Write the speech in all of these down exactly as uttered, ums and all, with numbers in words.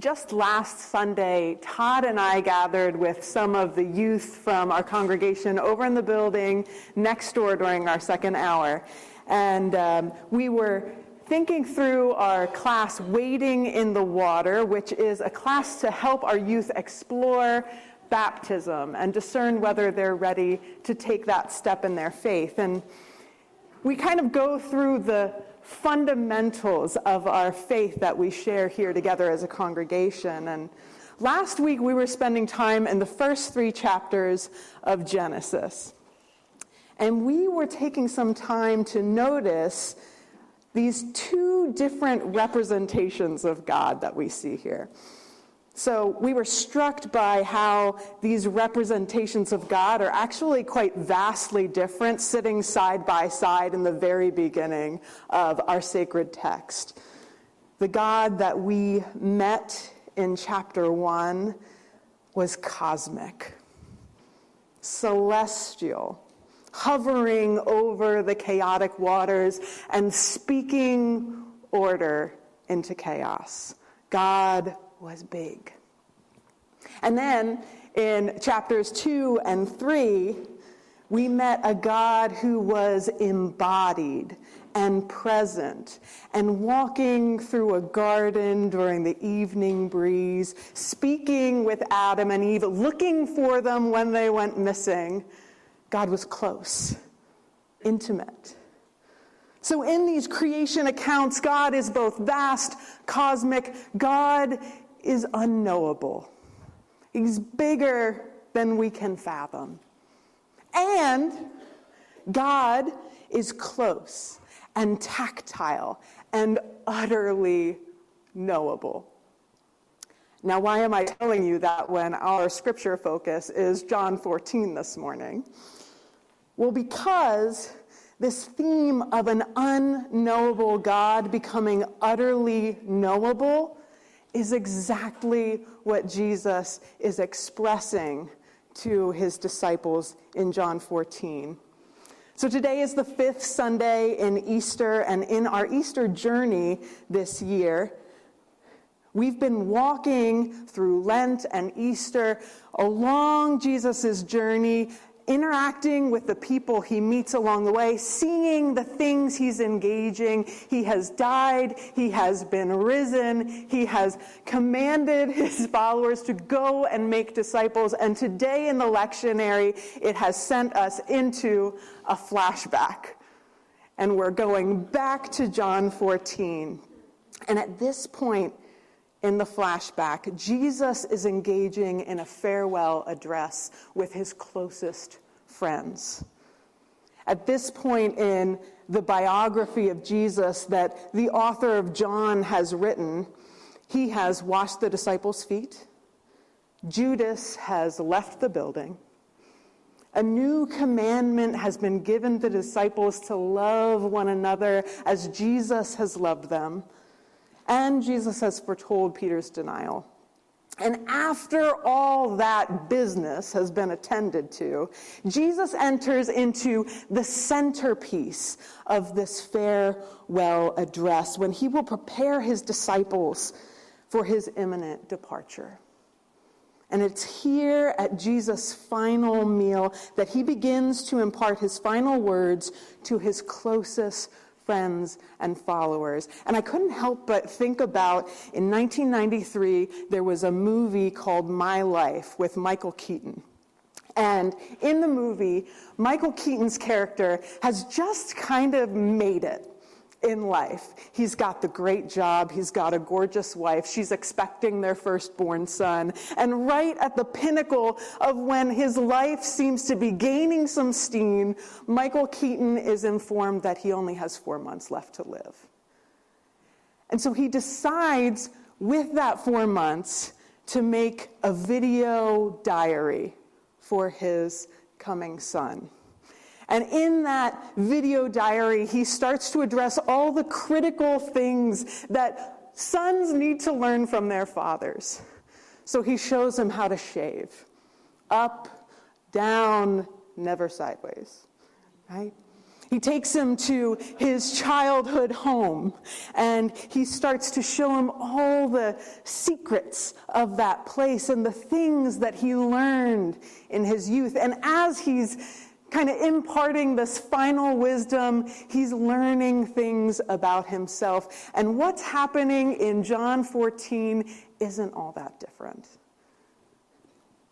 Just last Sunday, Todd and I gathered with some of the youth from our congregation over in the building next door during our second hour. And um, we were thinking through our class, Wading in the Water, which is a class to help our youth explore baptism and discern whether they're ready to take that step in their faith. And we kind of go through the fundamentals of our faith that we share here together as a congregation. And last week we were spending time in the first three chapters of Genesis. And we were taking some time to notice these two different representations of God that we see here. So we were struck by how these representations of God are actually quite vastly different, sitting side by side in the very beginning of our sacred text. The God that we met in chapter one was cosmic, celestial, hovering over the chaotic waters and speaking order into chaos. God was big. And then in chapters two and three, we met a God who was embodied and present and walking through a garden during the evening breeze, speaking with Adam and Eve, looking for them when they went missing. God was close, intimate. So in these creation accounts, God is both vast, cosmic. God is unknowable. He's bigger than we can fathom. And God is close and tactile and utterly knowable. Now, why am I telling you that when our scripture focus is John fourteen this morning? Well, because this theme of an unknowable God becoming utterly knowable is exactly what Jesus is expressing to his disciples in John fourteen. So today is the fifth Sunday in Easter, and in our Easter journey this year, we've been walking through Lent and Easter along Jesus' journey, interacting with the people he meets along the way, seeing the things he's engaging. He has died, he has been risen, he has commanded his followers to go and make disciples, and today in the lectionary, it has sent us into a flashback. And we're going back to John fourteen. And at this point in the flashback, Jesus is engaging in a farewell address with his closest friends. At this point in the biography of Jesus that the author of John has written, he has washed the disciples' feet. Judas has left the building. A new commandment has been given to disciples to love one another as Jesus has loved them. And Jesus has foretold Peter's denial. And after all that business has been attended to, Jesus enters into the centerpiece of this farewell address when he will prepare his disciples for his imminent departure. And it's here at Jesus' final meal that he begins to impart his final words to his closest friends and followers. And I couldn't help but think about, in nineteen ninety-three, there was a movie called My Life with Michael Keaton. And in the movie, Michael Keaton's character has just kind of made it in life. He's got the great job, he's got a gorgeous wife, she's expecting their firstborn son, and right at the pinnacle of when his life seems to be gaining some steam, Michael Keaton is informed that he only has four months left to live. And so he decides, with that four months, to make a video diary for his coming son. And in that video diary, he starts to address all the critical things that sons need to learn from their fathers. So he shows them how to shave. Up, down, never sideways, right? He takes him to his childhood home, and he starts to show him all the secrets of that place and the things that he learned in his youth. And as he's kind of imparting this final wisdom, he's learning things about himself. And what's happening in John fourteen isn't all that different.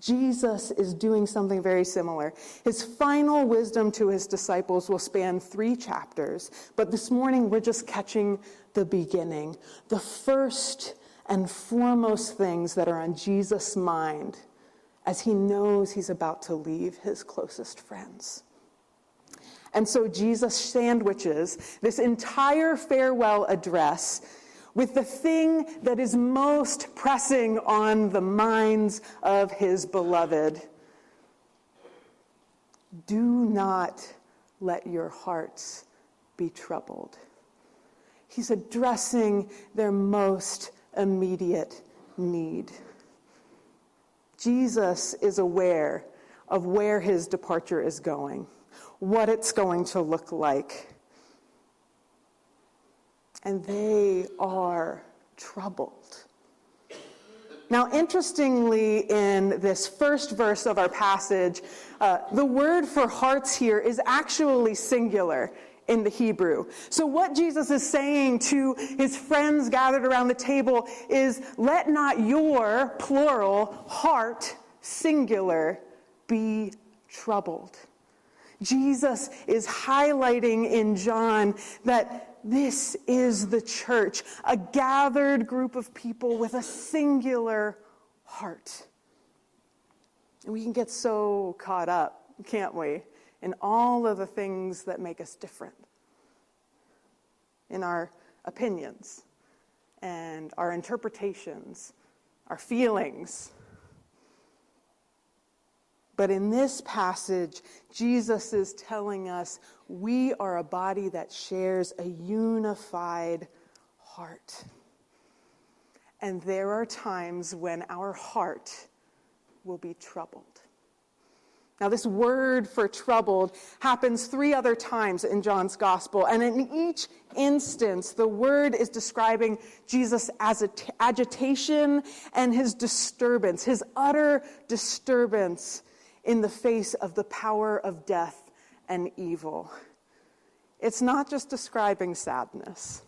Jesus is doing something very similar. His final wisdom to his disciples will span three chapters, but this morning we're just catching the beginning, the first and foremost things that are on Jesus' mind as he knows he's about to leave his closest friends. And so Jesus sandwiches this entire farewell address with the thing that is most pressing on the minds of his beloved. Do not let your hearts be troubled. He's addressing their most immediate need. Jesus is aware of where his departure is going, what it's going to look like. And they are troubled. Now, interestingly, in this first verse of our passage, uh, the word for hearts here is actually singular in the Hebrew. So what Jesus is saying to his friends gathered around the table is, let not your, plural, heart, singular, be troubled. Jesus is highlighting in John that this is the church, a gathered group of people with a singular heart. And we can get so caught up, can't we, in all of the things that make us different, in our opinions and our interpretations, our feelings. But in this passage, Jesus is telling us we are a body that shares a unified heart. And there are times when our heart will be troubled. Now, this word for troubled happens three other times in John's gospel. And in each instance, the word is describing Jesus' agitation and his disturbance, his utter disturbance in the face of the power of death and evil. It's not just describing sadness.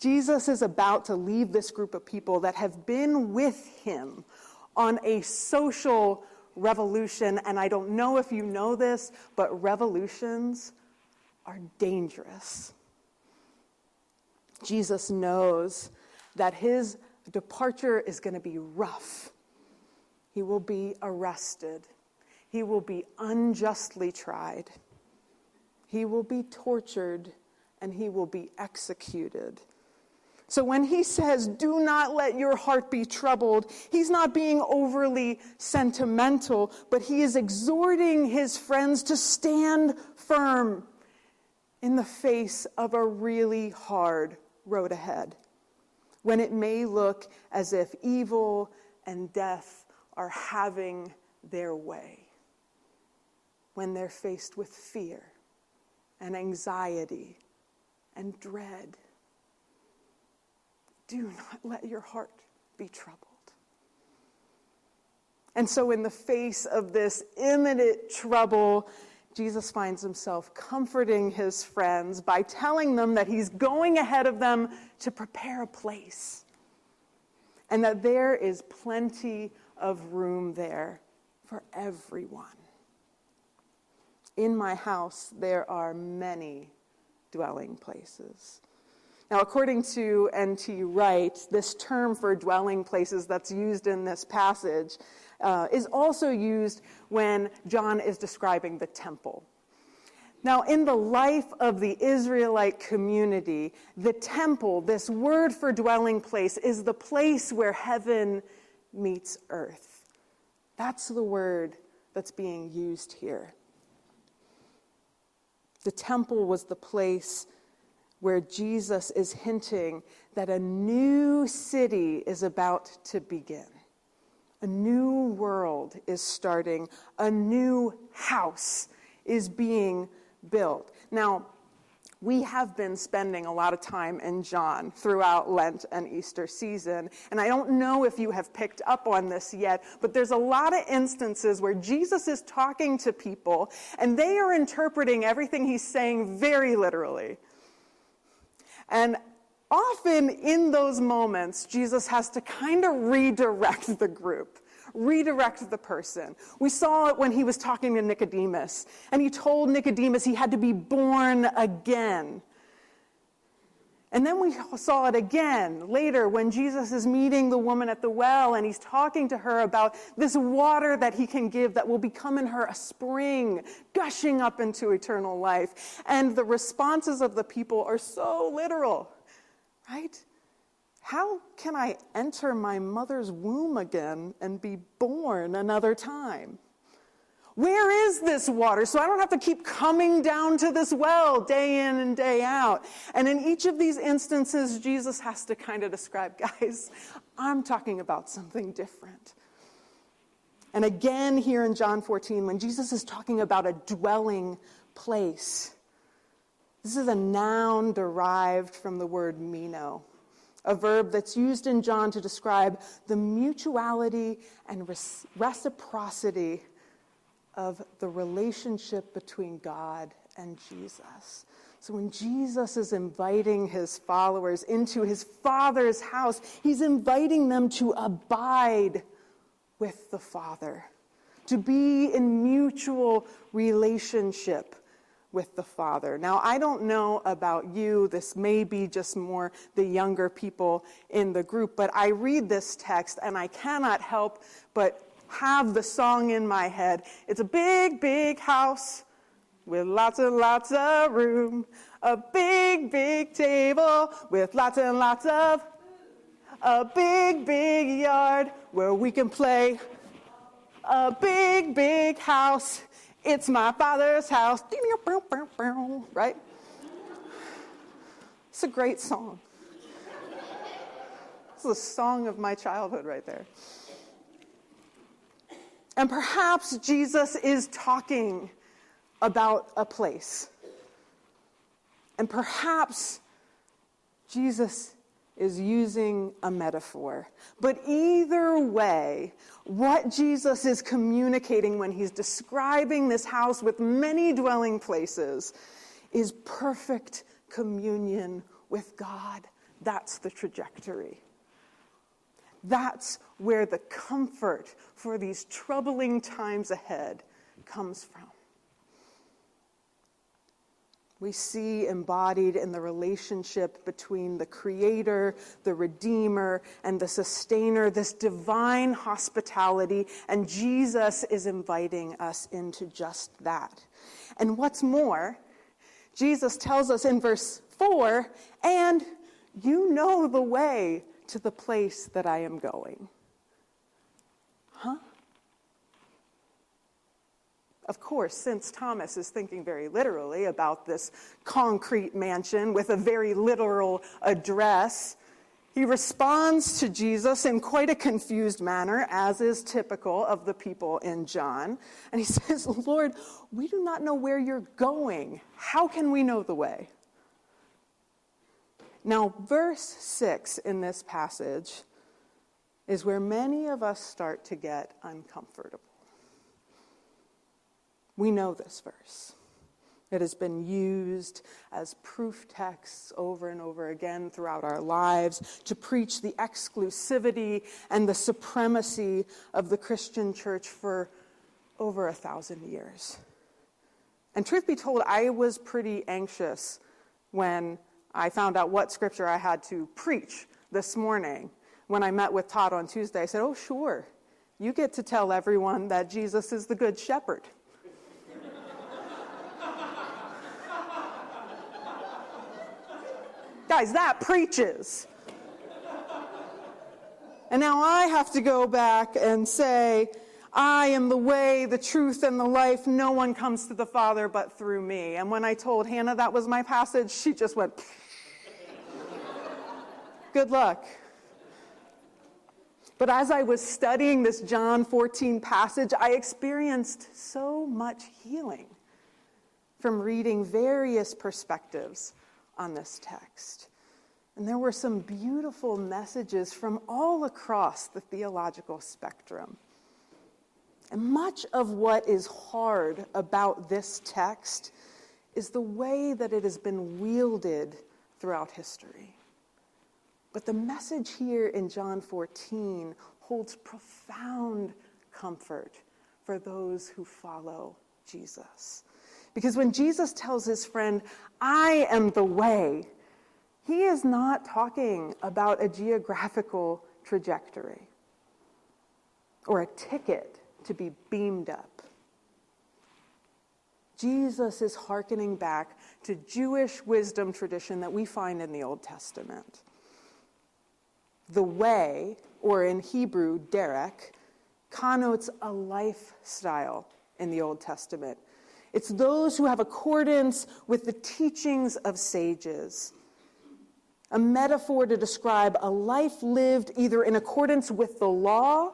Jesus is about to leave this group of people that have been with him on a social revolution, and I don't know if you know this, but revolutions are dangerous. Jesus knows that his departure is going to be rough. He will be arrested. He will be unjustly tried. He will be tortured, and he will be executed. So when he says, do not let your heart be troubled, he's not being overly sentimental, but he is exhorting his friends to stand firm in the face of a really hard road ahead, when it may look as if evil and death are having their way, when they're faced with fear and anxiety and dread. Do not let your heart be troubled. And so in the face of this imminent trouble, Jesus finds himself comforting his friends by telling them that he's going ahead of them to prepare a place, and that there is plenty of room there for everyone. In my house, there are many dwelling places. Now, according to N T Wright, this term for dwelling places that's used in this passage uh, is also used when John is describing the temple. Now, in the life of the Israelite community, the temple, this word for dwelling place, is the place where heaven meets earth. That's the word that's being used here. The temple was the place where Jesus is hinting that a new city is about to begin. A new world is starting. A new house is being build. Now, we have been spending a lot of time in John throughout Lent and Easter season, and I don't know if you have picked up on this yet, but there's a lot of instances where Jesus is talking to people, and they are interpreting everything he's saying very literally. And often in those moments, Jesus has to kind of redirect the group. Redirect the person. We saw it when he was talking to Nicodemus, and he told Nicodemus he had to be born again. And then we saw it again later when Jesus is meeting the woman at the well, and he's talking to her about this water that he can give that will become in her a spring, gushing up into eternal life. And the responses of the people are so literal, right? How can I enter my mother's womb again and be born another time? Where is this water so I don't have to keep coming down to this well day in and day out? And in each of these instances, Jesus has to kind of describe, guys, I'm talking about something different. And again here in John fourteen, when Jesus is talking about a dwelling place, this is a noun derived from the word meno, a verb that's used in John to describe the mutuality and reciprocity of the relationship between God and Jesus. So when Jesus is inviting his followers into his Father's house, he's inviting them to abide with the Father, to be in mutual relationship with the Father. Now, I don't know about you, this may be just more the younger people in the group, but I read this text and I cannot help but have the song in my head. It's a big, big house with lots and lots of room, a big, big table with lots and lots of, a big, big yard where we can play, a big, big house. It's my Father's house, right? It's a great song. It's the song of my childhood right there. And perhaps Jesus is talking about a place. And perhaps Jesus is using a metaphor. But either way, what Jesus is communicating when he's describing this house with many dwelling places is perfect communion with God. That's the trajectory. That's where the comfort for these troubling times ahead comes from. We see embodied in the relationship between the Creator, the Redeemer, and the Sustainer, this divine hospitality, and Jesus is inviting us into just that. And what's more, Jesus tells us in verse four, and you know the way to the place that I am going. Huh? Of course, since Thomas is thinking very literally about this concrete mansion with a very literal address, he responds to Jesus in quite a confused manner, as is typical of the people in John. And he says, Lord, we do not know where you're going. How can we know the way? Now, verse six in this passage is where many of us start to get uncomfortable. We know this verse. It has been used as proof texts over and over again throughout our lives to preach the exclusivity and the supremacy of the Christian church for over a thousand years. And truth be told, I was pretty anxious when I found out what scripture I had to preach this morning. When I met with Todd on Tuesday, I said, oh, sure, you get to tell everyone that Jesus is the Good Shepherd. Guys, that preaches. And now I have to go back and say, I am the way, the truth, and the life. No one comes to the Father but through me. And when I told Hannah that was my passage, she just went, good luck. But as I was studying this John fourteen passage, I experienced so much healing from reading various perspectives on this text. And there were some beautiful messages from all across the theological spectrum. And much of what is hard about this text is the way that it has been wielded throughout history. But the message here in John fourteen holds profound comfort for those who follow Jesus. Because when Jesus tells his friend, "I am the way," he is not talking about a geographical trajectory or a ticket to be beamed up. Jesus is hearkening back to Jewish wisdom tradition that we find in the Old Testament. The way, or in Hebrew, derek, connotes a lifestyle in the Old Testament. It's those who have accordance with the teachings of sages. A metaphor to describe a life lived either in accordance with the law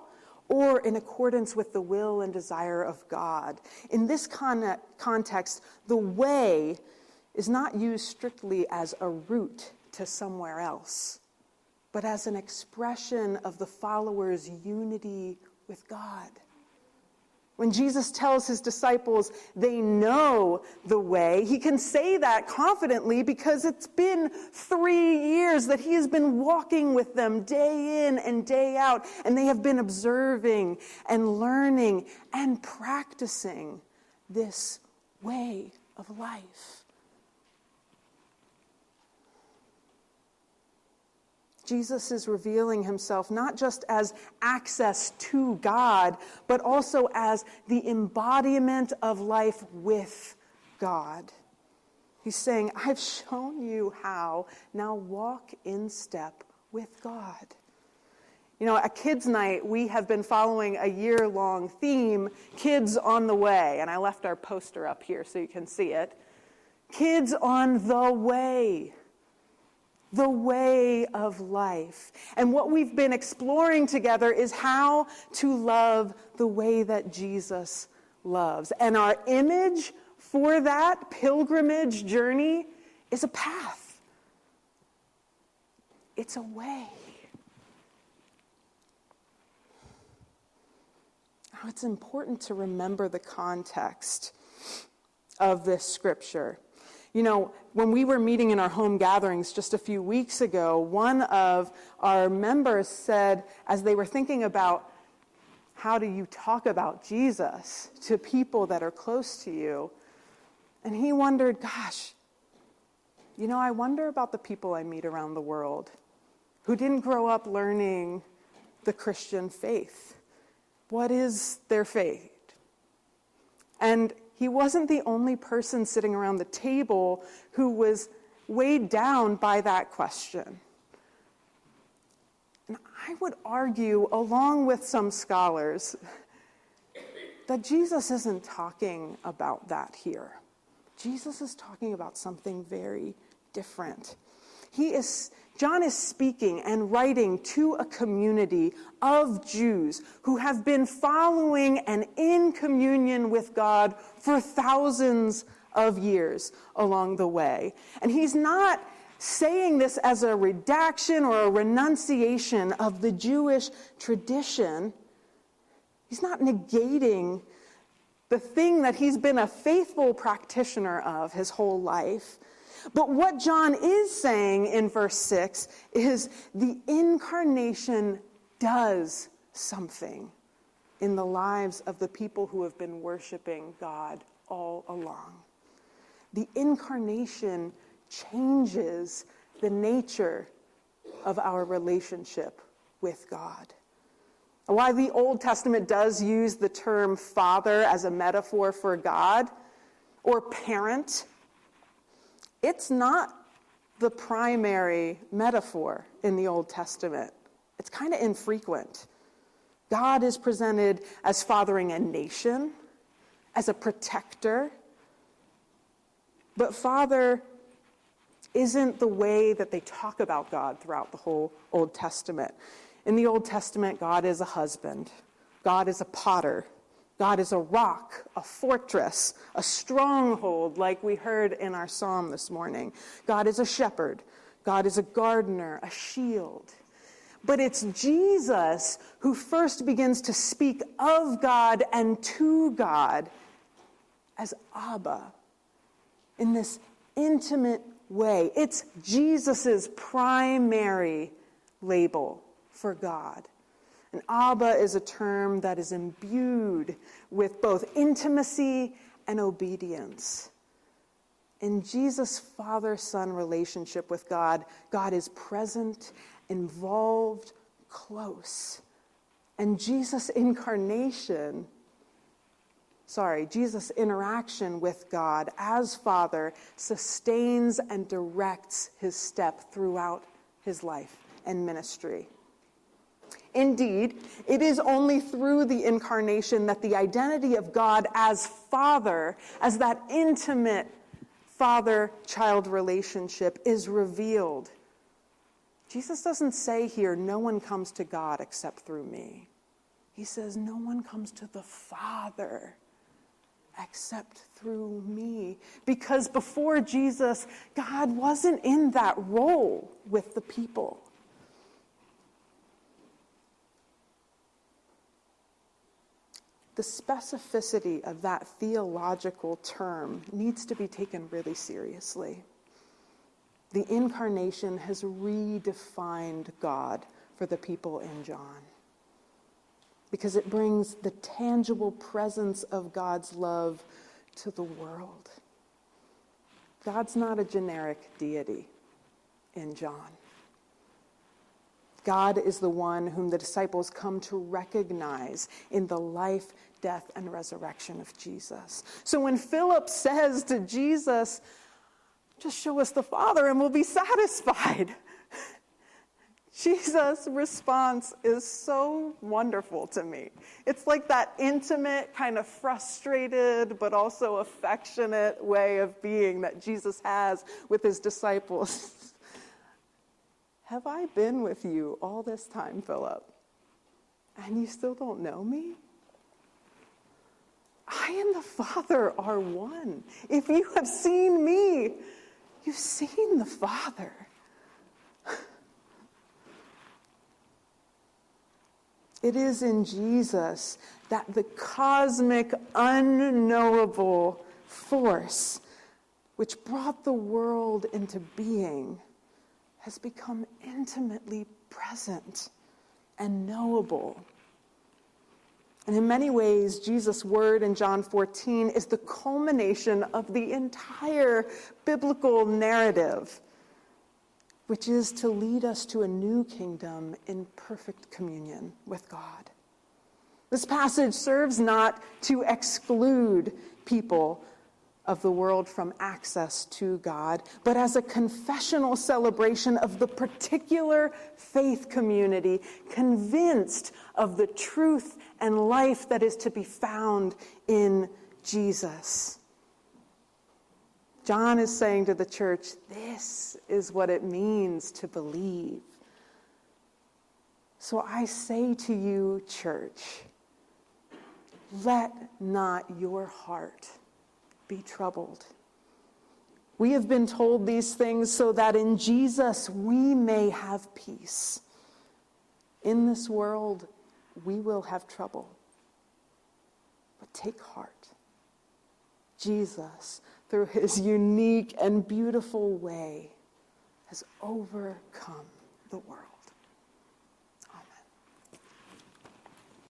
or in accordance with the will and desire of God. In this con- context, the way is not used strictly as a route to somewhere else, but as an expression of the followers' unity with God. When Jesus tells his disciples they know the way, he can say that confidently because it's been three years that he has been walking with them day in and day out, and they have been observing and learning and practicing this way of life. Jesus is revealing himself not just as access to God, but also as the embodiment of life with God. He's saying, I've shown you how, now walk in step with God. You know, at Kids Night, we have been following a year-long theme, Kids on the Way, and I left our poster up here so you can see it. Kids on the Way. The way of life. And what we've been exploring together is how to love the way that Jesus loves. And our image for that pilgrimage journey is a path. It's a way. Now, it's important to remember the context of this scripture. You know, when we were meeting in our home gatherings just a few weeks ago, one of our members said, as they were thinking about how do you talk about Jesus to people that are close to you, and he wondered, gosh, you know, I wonder about the people I meet around the world who didn't grow up learning the Christian faith. What is their faith? And he wasn't the only person sitting around the table who was weighed down by that question. And I would argue, along with some scholars, that Jesus isn't talking about that here. Jesus is talking about something very different. He is, John is speaking and writing to a community of Jews who have been following and in communion with God for thousands of years along the way. And he's not saying this as a redaction or a renunciation of the Jewish tradition. He's not negating the thing that he's been a faithful practitioner of his whole life. But what John is saying in verse six is the incarnation does something in the lives of the people who have been worshiping God all along. The incarnation changes the nature of our relationship with God. While the Old Testament does use the term father as a metaphor for God or parent, it's not the primary metaphor in the Old Testament. It's kind of infrequent. God is presented as fathering a nation, as a protector. But father isn't the way that they talk about God throughout the whole Old Testament. In the Old Testament, God is a husband. God is a potter. God is a rock, a fortress, a stronghold, like we heard in our psalm this morning. God is a shepherd. God is a gardener, a shield. But it's Jesus who first begins to speak of God and to God as Abba in this intimate way. It's Jesus's primary label for God. And Abba is a term that is imbued with both intimacy and obedience. In Jesus' father-son relationship with God, God is present, involved, close. And Jesus' incarnation, sorry, Jesus' interaction with God as Father sustains and directs his step throughout his life and ministry. Indeed, it is only through the incarnation that the identity of God as Father, as that intimate father-child relationship, is revealed. Jesus doesn't say here, no one comes to God except through me. He says, no one comes to the Father except through me. Because before Jesus, God wasn't in that role with the people. The specificity of that theological term needs to be taken really seriously. The incarnation has redefined God for the people in John, because it brings the tangible presence of God's love to the world. God's not a generic deity in John. God is the one whom the disciples come to recognize in the life, death, and resurrection of Jesus. So when Philip says to Jesus, just show us the Father and we'll be satisfied, Jesus' response is so wonderful to me. It's like that intimate, kind of frustrated, but also affectionate way of being that Jesus has with his disciples. Have I been with you all this time, Philip, and you still don't know me? I and the Father are one. If you have seen me, you've seen the Father. It is in Jesus that the cosmic, unknowable force which brought the world into being has become intimately present and knowable. And in many ways, Jesus' word in John fourteen is the culmination of the entire biblical narrative, which is to lead us to a new kingdom in perfect communion with God. This passage serves not to exclude people of the world from access to God, but as a confessional celebration of the particular faith community convinced of the truth and life that is to be found in Jesus. John is saying to the church, this is what it means to believe. So I say to you, church, let not your heart be troubled. We have been told these things so that in Jesus we may have peace. In this world we will have trouble. But take heart. Jesus, through his unique and beautiful way, has overcome the world.